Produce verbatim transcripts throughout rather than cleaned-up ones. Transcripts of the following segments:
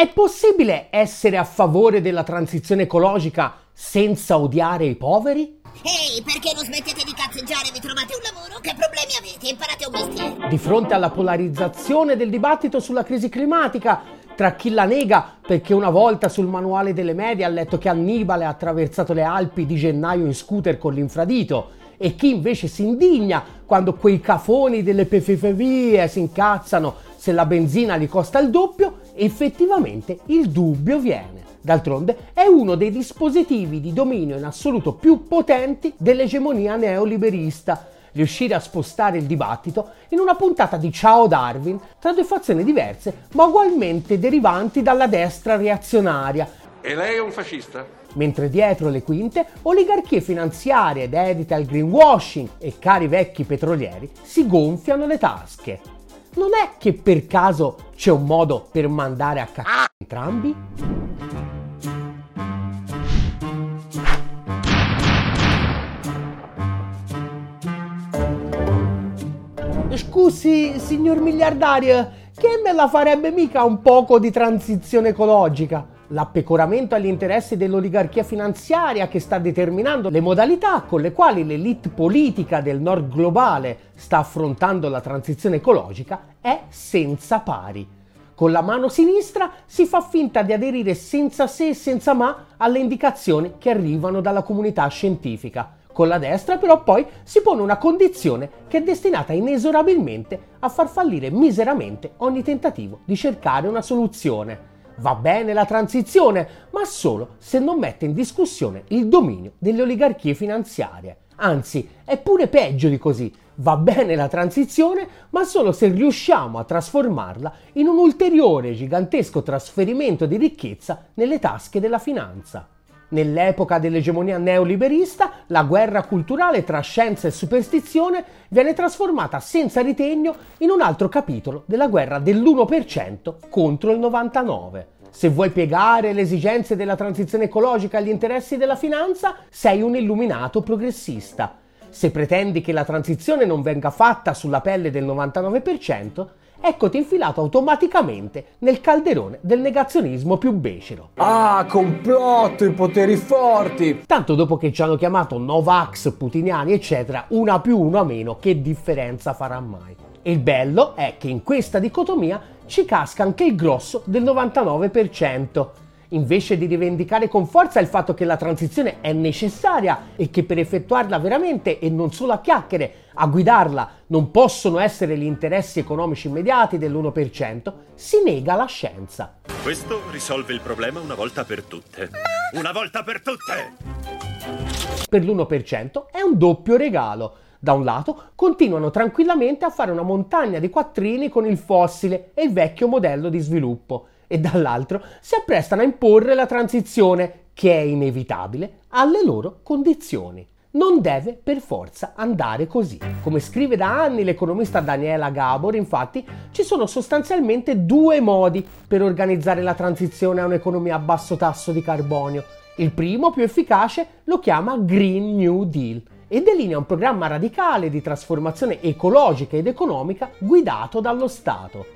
È possibile essere a favore della transizione ecologica senza odiare i poveri? Ehi, perché non smettete di cazzeggiare e vi trovate un lavoro? Che problemi avete? Imparate un mestiere! Di fronte alla polarizzazione del dibattito sulla crisi climatica, tra chi la nega perché una volta sul manuale delle medie ha letto che Annibale ha attraversato le Alpi di gennaio in scooter con l'infradito, e chi invece si indigna quando quei cafoni delle periferie si incazzano se la benzina li costa il doppio, effettivamente il dubbio viene. D'altronde è uno dei dispositivi di dominio in assoluto più potenti dell'egemonia neoliberista. Riuscire a spostare il dibattito in una puntata di Ciao Darwin tra due fazioni diverse ma ugualmente derivanti dalla destra reazionaria. E lei è un fascista? Mentre dietro le quinte oligarchie finanziarie dedite al greenwashing e cari vecchi petrolieri si gonfiano le tasche. Non è che per caso c'è un modo per mandare a cacare entrambi? Scusi, signor miliardario, che me la farebbe mica un poco di transizione ecologica? L'appecoramento agli interessi dell'oligarchia finanziaria che sta determinando le modalità con le quali l'elite politica del nord globale sta affrontando la transizione ecologica è senza pari. Con la mano sinistra si fa finta di aderire senza se e senza ma alle indicazioni che arrivano dalla comunità scientifica. Con la destra però poi si pone una condizione che è destinata inesorabilmente a far fallire miseramente ogni tentativo di cercare una soluzione. Va bene la transizione, ma solo se non mette in discussione il dominio delle oligarchie finanziarie. Anzi, è pure peggio di così. Va bene la transizione, ma solo se riusciamo a trasformarla in un ulteriore gigantesco trasferimento di ricchezza nelle tasche della finanza. Nell'epoca dell'egemonia neoliberista, la guerra culturale tra scienza e superstizione viene trasformata senza ritegno in un altro capitolo della guerra dell'uno per cento contro il novantanove per cento. Se vuoi piegare le esigenze della transizione ecologica agli interessi della finanza, sei un illuminato progressista. Se pretendi che la transizione non venga fatta sulla pelle del novantanove per cento, eccoti infilato automaticamente nel calderone del negazionismo più becero. Ah, complotto, i poteri forti! Tanto dopo che ci hanno chiamato Novax, putiniani, eccetera, una più, una meno, che differenza farà mai? E il bello è che in questa dicotomia ci casca anche il grosso del novantanove per cento. Invece di rivendicare con forza il fatto che la transizione è necessaria e che per effettuarla veramente e non solo a chiacchiere, a guidarla non possono essere gli interessi economici immediati dell'uno per cento, si nega la scienza. Questo risolve il problema una volta per tutte. Una volta per tutte! Per l'uno per cento è un doppio regalo. Da un lato continuano tranquillamente a fare una montagna di quattrini con il fossile e il vecchio modello di sviluppo. E dall'altro si apprestano a imporre la transizione, che è inevitabile, alle loro condizioni. Non deve per forza andare così. Come scrive da anni l'economista Daniela Gabor, infatti, ci sono sostanzialmente due modi per organizzare la transizione a un'economia a basso tasso di carbonio. Il primo, più efficace, lo chiama Green New Deal e delinea un programma radicale di trasformazione ecologica ed economica guidato dallo Stato.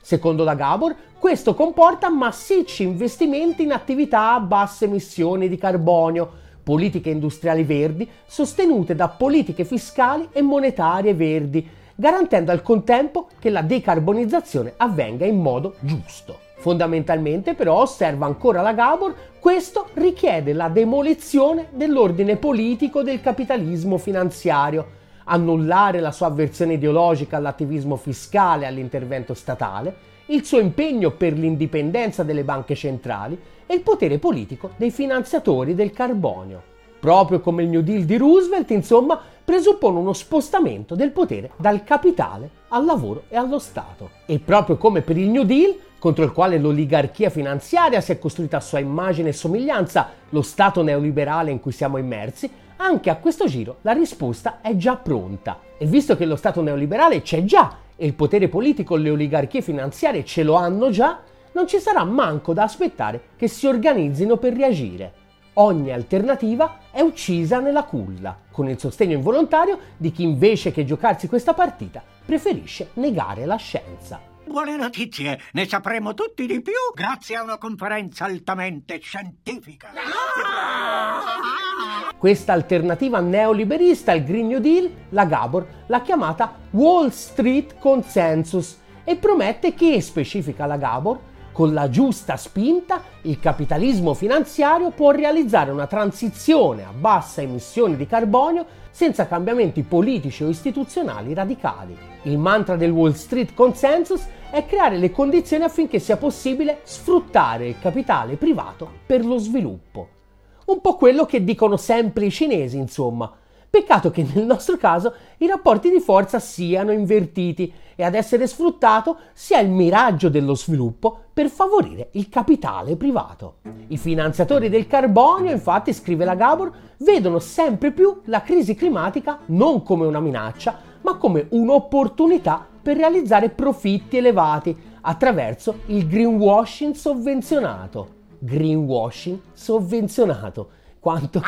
Secondo la Gabor, questo comporta massicci investimenti in attività a basse emissioni di carbonio, politiche industriali verdi sostenute da politiche fiscali e monetarie verdi, garantendo al contempo che la decarbonizzazione avvenga in modo giusto. Fondamentalmente, però, osserva ancora la Gabor, questo richiede la demolizione dell'ordine politico del capitalismo finanziario, annullare la sua avversione ideologica all'attivismo fiscale e all'intervento statale, il suo impegno per l'indipendenza delle banche centrali e il potere politico dei finanziatori del carbonio. Proprio come il New Deal di Roosevelt, insomma, presuppone uno spostamento del potere dal capitale al lavoro e allo Stato. E proprio come per il New Deal, contro il quale l'oligarchia finanziaria si è costruita a sua immagine e somiglianza, lo Stato neoliberale in cui siamo immersi, anche a questo giro la risposta è già pronta. E visto che lo Stato neoliberale c'è già e il potere politico e le oligarchie finanziarie ce lo hanno già, non ci sarà manco da aspettare che si organizzino per reagire. Ogni alternativa è uccisa nella culla, con il sostegno involontario di chi invece che giocarsi questa partita preferisce negare la scienza. Buone notizie, ne sapremo tutti di più grazie a una conferenza altamente scientifica. Questa alternativa neoliberista, il Green New Deal, la Gabor l'ha chiamata Wall Street Consensus e promette che, specifica la Gabor, con la giusta spinta il capitalismo finanziario può realizzare una transizione a bassa emissione di carbonio senza cambiamenti politici o istituzionali radicali. Il mantra del Wall Street Consensus è creare le condizioni affinché sia possibile sfruttare il capitale privato per lo sviluppo. Un po' quello che dicono sempre i cinesi, insomma. Peccato che nel nostro caso i rapporti di forza siano invertiti e ad essere sfruttato sia il miraggio dello sviluppo per favorire il capitale privato. I finanziatori del carbonio, infatti, scrive la Gabor, vedono sempre più la crisi climatica non come una minaccia, ma come un'opportunità per realizzare profitti elevati attraverso il greenwashing sovvenzionato. Greenwashing sovvenzionato. Quanto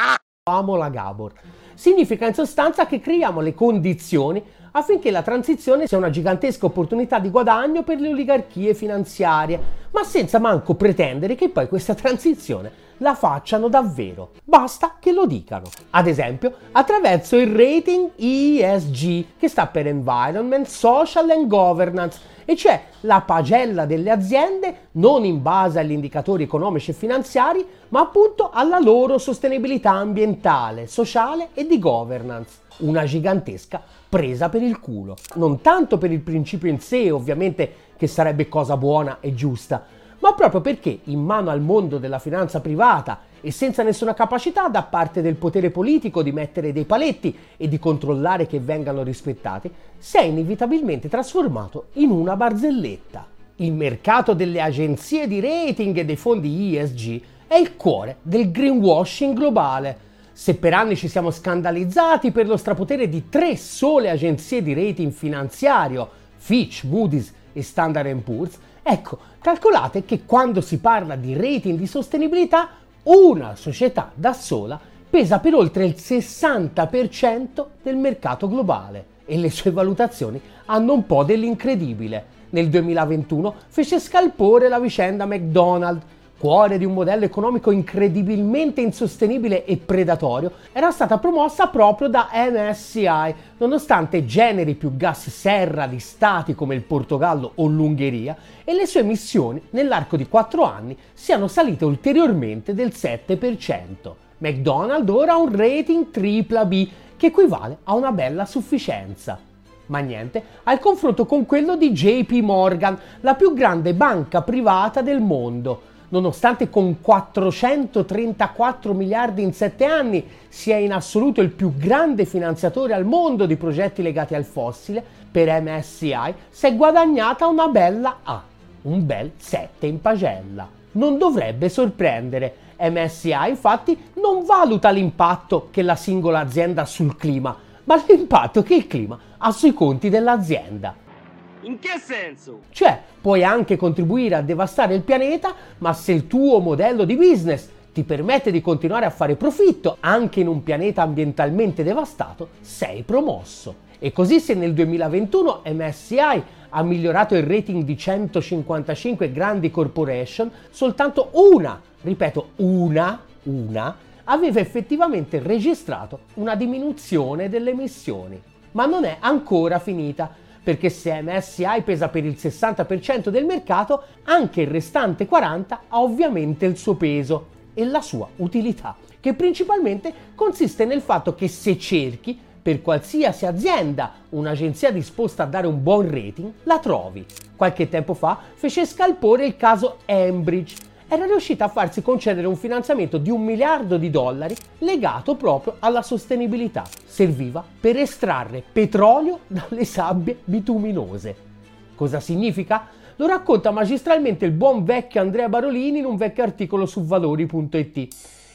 amo la Gabor. Significa in sostanza che creiamo le condizioni affinché la transizione sia una gigantesca opportunità di guadagno per le oligarchie finanziarie, ma senza manco pretendere che poi questa transizione la facciano davvero. Basta che lo dicano. Ad esempio, attraverso il rating E S G, che sta per Environment, Social and Governance, e cioè la pagella delle aziende non in base agli indicatori economici e finanziari, ma appunto alla loro sostenibilità ambientale, sociale e di governance. Una gigantesca presa per il culo. Non tanto per il principio in sé, ovviamente, che sarebbe cosa buona e giusta, ma proprio perché in mano al mondo della finanza privata e senza nessuna capacità da parte del potere politico di mettere dei paletti e di controllare che vengano rispettati, si è inevitabilmente trasformato in una barzelletta. Il mercato delle agenzie di rating e dei fondi E S G è il cuore del greenwashing globale. Se per anni ci siamo scandalizzati per lo strapotere di tre sole agenzie di rating finanziario, Fitch, Moody's e Standard and Poor's, ecco, calcolate che quando si parla di rating di sostenibilità, una società da sola pesa per oltre il sessanta per cento del mercato globale e le sue valutazioni hanno un po' dell'incredibile. Nel duemilaventuno fece scalpore la vicenda McDonald's, cuore di un modello economico incredibilmente insostenibile e predatorio, era stata promossa proprio da M S C I, nonostante generi più gas serra di stati come il Portogallo o l'Ungheria e le sue emissioni nell'arco di quattro anni siano salite ulteriormente del sette per cento. McDonald's ora ha un rating tripla B che equivale a una bella sufficienza. Ma niente, al confronto con quello di J P Morgan, la più grande banca privata del mondo. Nonostante con quattrocentotrentaquattro miliardi in sette anni sia in assoluto il più grande finanziatore al mondo di progetti legati al fossile, per M S C I si è guadagnata una bella A, un bel sette in pagella. Non dovrebbe sorprendere, M S C I infatti non valuta l'impatto che la singola azienda ha sul clima, ma l'impatto che il clima ha sui conti dell'azienda. In che senso? Cioè, puoi anche contribuire a devastare il pianeta, ma se il tuo modello di business ti permette di continuare a fare profitto anche in un pianeta ambientalmente devastato, sei promosso. E così se nel duemilaventuno M S C I ha migliorato il rating di centocinquantacinque grandi corporation, soltanto una, ripeto una, una, aveva effettivamente registrato una diminuzione delle emissioni. Ma non è ancora finita. Perché se M S C I pesa per il sessanta per cento del mercato, anche il restante quaranta per cento ha ovviamente il suo peso e la sua utilità, che principalmente consiste nel fatto che se cerchi, per qualsiasi azienda, un'agenzia disposta a dare un buon rating, la trovi. Qualche tempo fa fece scalpore il caso Enbridge. Era riuscita a farsi concedere un finanziamento di un miliardo di dollari legato proprio alla sostenibilità. Serviva per estrarre petrolio dalle sabbie bituminose. Cosa significa? Lo racconta magistralmente il buon vecchio Andrea Barolini in un vecchio articolo su valori punto it.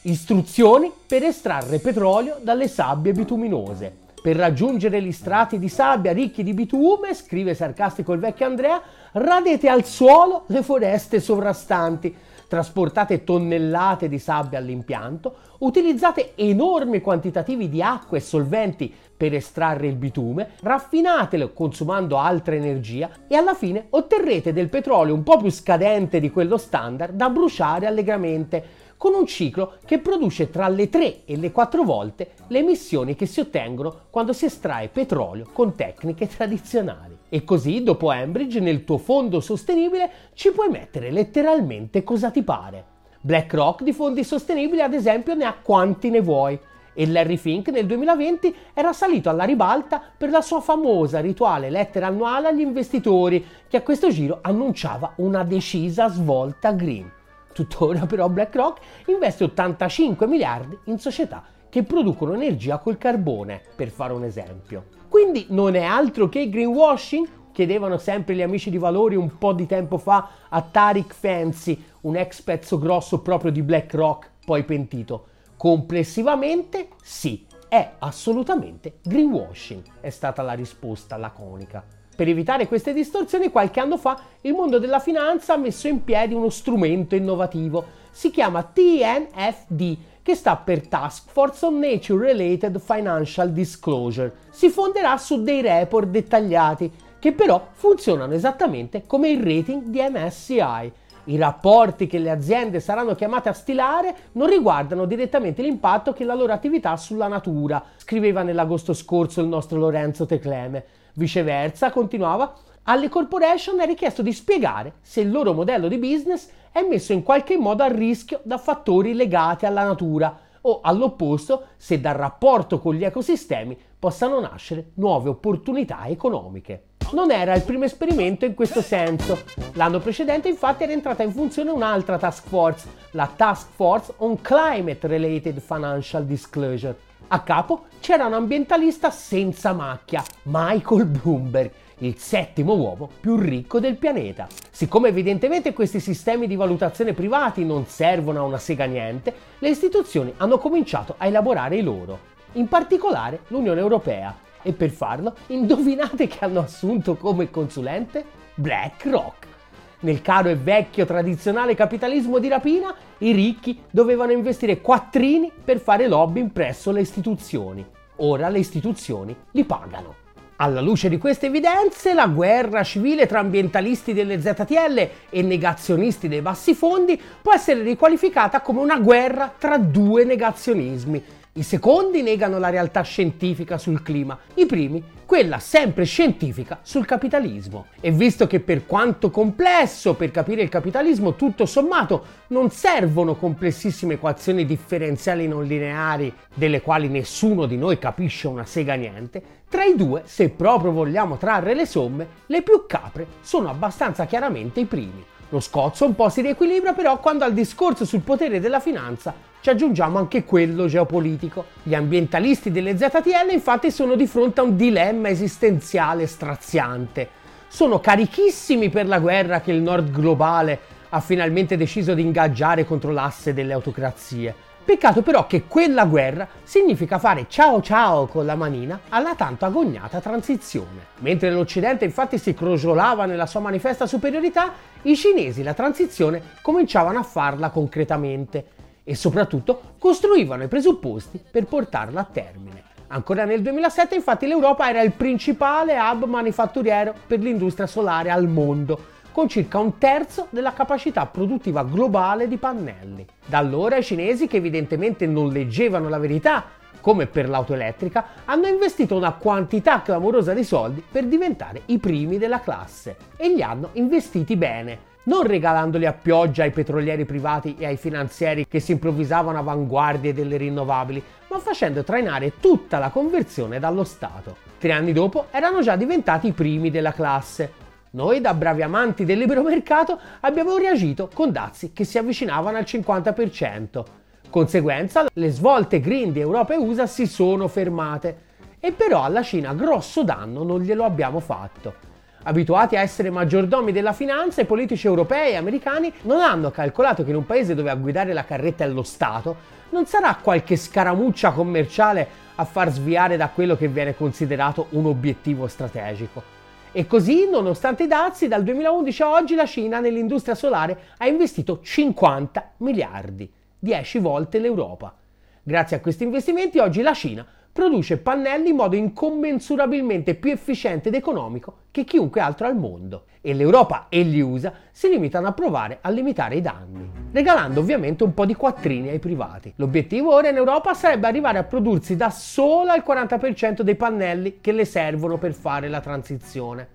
Istruzioni per estrarre petrolio dalle sabbie bituminose. Per raggiungere gli strati di sabbia ricchi di bitume, scrive sarcastico il vecchio Andrea, radete al suolo le foreste sovrastanti. Trasportate tonnellate di sabbia all'impianto, utilizzate enormi quantitativi di acqua e solventi per estrarre il bitume, raffinatelo consumando altra energia e alla fine otterrete del petrolio un po' più scadente di quello standard da bruciare allegramente, con un ciclo che produce tra le tre e le quattro volte le emissioni che si ottengono quando si estrae petrolio con tecniche tradizionali. E così, dopo Enbridge, nel tuo fondo sostenibile ci puoi mettere letteralmente cosa ti pare. BlackRock di fondi sostenibili, ad esempio, ne ha quanti ne vuoi. E Larry Fink nel duemilaventi era salito alla ribalta per la sua famosa rituale lettera annuale agli investitori, che a questo giro annunciava una decisa svolta green. Tuttora però BlackRock investe ottantacinque miliardi in società che producono energia col carbone, per fare un esempio. Quindi non è altro che greenwashing? Chiedevano sempre gli amici di Valori un po' di tempo fa a Tariq Fancy, un ex pezzo grosso proprio di BlackRock, poi pentito. Complessivamente sì, è assolutamente greenwashing, è stata la risposta laconica. Per evitare queste distorsioni, qualche anno fa il mondo della finanza ha messo in piedi uno strumento innovativo. Si chiama T N F D, che sta per Task Force on Nature Related Financial Disclosure. Si fonderà su dei report dettagliati, che però funzionano esattamente come il rating di M S C I. I rapporti che le aziende saranno chiamate a stilare non riguardano direttamente l'impatto che la loro attività ha sulla natura, scriveva nell'agosto scorso il nostro Lorenzo Tecleme. Viceversa, continuava, alle corporation è richiesto di spiegare se il loro modello di business è messo in qualche modo a rischio da fattori legati alla natura o, all'opposto, se dal rapporto con gli ecosistemi possano nascere nuove opportunità economiche. Non era il primo esperimento in questo senso. L'anno precedente infatti era entrata in funzione un'altra task force, la Task Force on Climate Related Financial Disclosure. A capo c'era un ambientalista senza macchia, Michael Bloomberg, il settimo uomo più ricco del pianeta. Siccome evidentemente questi sistemi di valutazione privati non servono a una sega niente, le istituzioni hanno cominciato a elaborare i loro, in particolare l'Unione Europea. E per farlo, indovinate che hanno assunto come consulente BlackRock. Nel caro e vecchio tradizionale capitalismo di rapina, i ricchi dovevano investire quattrini per fare lobbying presso le istituzioni. Ora le istituzioni li pagano. Alla luce di queste evidenze, la guerra civile tra ambientalisti delle Z T L e negazionisti dei bassi fondi può essere riqualificata come una guerra tra due negazionismi. I secondi negano la realtà scientifica sul clima, i primi quella sempre scientifica sul capitalismo. E visto che, per quanto complesso, per capire il capitalismo tutto sommato non servono complessissime equazioni differenziali non lineari delle quali nessuno di noi capisce una sega niente, tra i due, se proprio vogliamo trarre le somme, le più capre sono abbastanza chiaramente i primi. Lo scozzo un po' si riequilibra però quando al discorso sul potere della finanza ci aggiungiamo anche quello geopolitico. Gli ambientalisti delle Z T L infatti sono di fronte a un dilemma esistenziale straziante. Sono carichissimi per la guerra che il nord globale ha finalmente deciso di ingaggiare contro l'asse delle autocrazie. Peccato però che quella guerra significa fare ciao ciao con la manina alla tanto agognata transizione. Mentre l'Occidente infatti si crogiolava nella sua manifesta superiorità, i cinesi la transizione cominciavano a farla concretamente e soprattutto costruivano i presupposti per portarla a termine. Ancora nel duemilasette infatti l'Europa era il principale hub manifatturiero per l'industria solare al mondo, con circa un terzo della capacità produttiva globale di pannelli. Da allora i cinesi, che evidentemente non leggevano la verità, come per l'auto elettrica, hanno investito una quantità clamorosa di soldi per diventare i primi della classe. E li hanno investiti bene, non regalandoli a pioggia ai petrolieri privati e ai finanzieri che si improvvisavano avanguardie delle rinnovabili, ma facendo trainare tutta la conversione dallo Stato. Tre anni dopo erano già diventati i primi della classe. Noi, da bravi amanti del libero mercato, abbiamo reagito con dazi che si avvicinavano al cinquanta per cento. Conseguenza, le svolte green di Europa e U S A si sono fermate. E però alla Cina grosso danno non glielo abbiamo fatto. Abituati a essere maggiordomi della finanza, i politici europei e americani non hanno calcolato che in un paese dove a guidare la carretta è lo Stato, non sarà qualche scaramuccia commerciale a far sviare da quello che viene considerato un obiettivo strategico. E così, nonostante i dazi, dal duemilaundici a oggi la Cina nell'industria solare ha investito cinquanta miliardi, dieci volte l'Europa. Grazie a questi investimenti oggi la Cina produce pannelli in modo incommensurabilmente più efficiente ed economico che chiunque altro al mondo. E l'Europa e gli U S A si limitano a provare a limitare i danni, regalando ovviamente un po' di quattrini ai privati. L'obiettivo ora in Europa sarebbe arrivare a prodursi da sola il quaranta per cento dei pannelli che le servono per fare la transizione.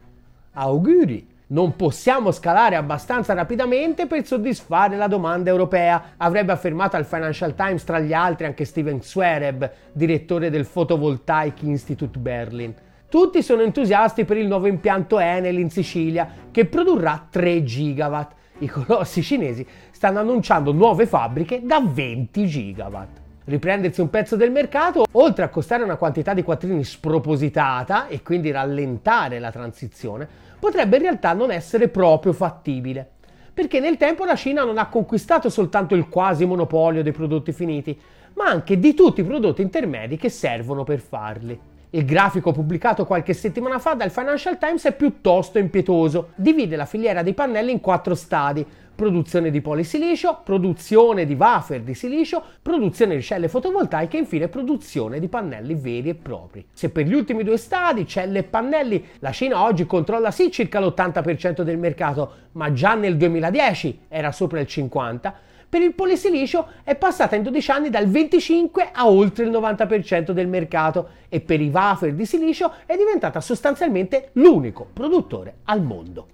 Auguri! Non possiamo scalare abbastanza rapidamente per soddisfare la domanda europea, avrebbe affermato al Financial Times tra gli altri anche Steven Suereb, direttore del Photovoltaic Institute Berlin. Tutti sono entusiasti per il nuovo impianto Enel in Sicilia, che produrrà tre gigawatt. I colossi cinesi stanno annunciando nuove fabbriche da venti gigawatt. Riprendersi un pezzo del mercato, oltre a costare una quantità di quattrini spropositata e quindi rallentare la transizione, potrebbe in realtà non essere proprio fattibile. Perché nel tempo la Cina non ha conquistato soltanto il quasi monopolio dei prodotti finiti, ma anche di tutti i prodotti intermedi che servono per farli. Il grafico pubblicato qualche settimana fa dal Financial Times è piuttosto impietoso. Divide la filiera dei pannelli in quattro stadi: produzione di polisilicio, produzione di wafer di silicio, produzione di celle fotovoltaiche e infine produzione di pannelli veri e propri. Se per gli ultimi due stadi, celle e pannelli, la Cina oggi controlla sì circa l'ottanta per cento del mercato, ma già nel duemiladieci era sopra il cinquanta per cento, per il polisilicio è passata in dodici anni dal venticinque a oltre il novanta per cento del mercato e per i wafer di silicio è diventata sostanzialmente l'unico produttore al mondo.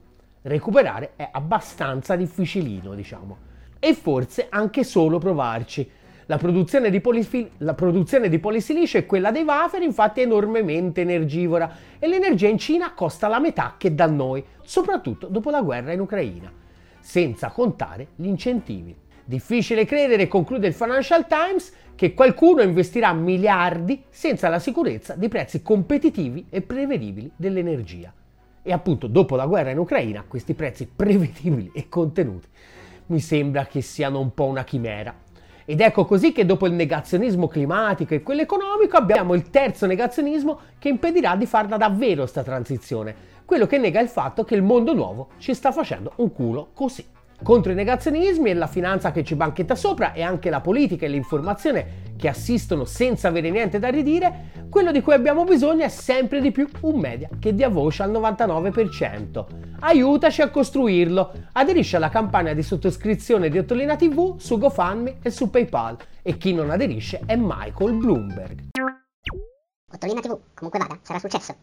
Recuperare è abbastanza difficilino, diciamo, e forse anche solo provarci. La produzione di, polifil- la produzione di polisilicio e quella dei wafer infatti è enormemente energivora e l'energia in Cina costa la metà che da noi, soprattutto dopo la guerra in Ucraina, senza contare gli incentivi. Difficile credere, conclude il Financial Times, che qualcuno investirà miliardi senza la sicurezza di prezzi competitivi e prevedibili dell'energia. E appunto dopo la guerra in Ucraina questi prezzi prevedibili e contenuti mi sembra che siano un po' una chimera. Ed ecco così che dopo il negazionismo climatico e quello economico abbiamo il terzo negazionismo che impedirà di farla davvero sta transizione, quello che nega il fatto che il mondo nuovo ci sta facendo un culo così. Contro i negazionismi è la finanza che ci banchetta sopra e anche la politica e l'informazione che assistono senza avere niente da ridire. Quello di cui abbiamo bisogno è sempre di più un media che dia voce al novantanove per cento. Aiutaci a costruirlo. Aderisci alla campagna di sottoscrizione di Ottolina tivù su GoFundMe e su PayPal. E chi non aderisce è Michael Bloomberg. Ottolina tivù, comunque vada, sarà successo.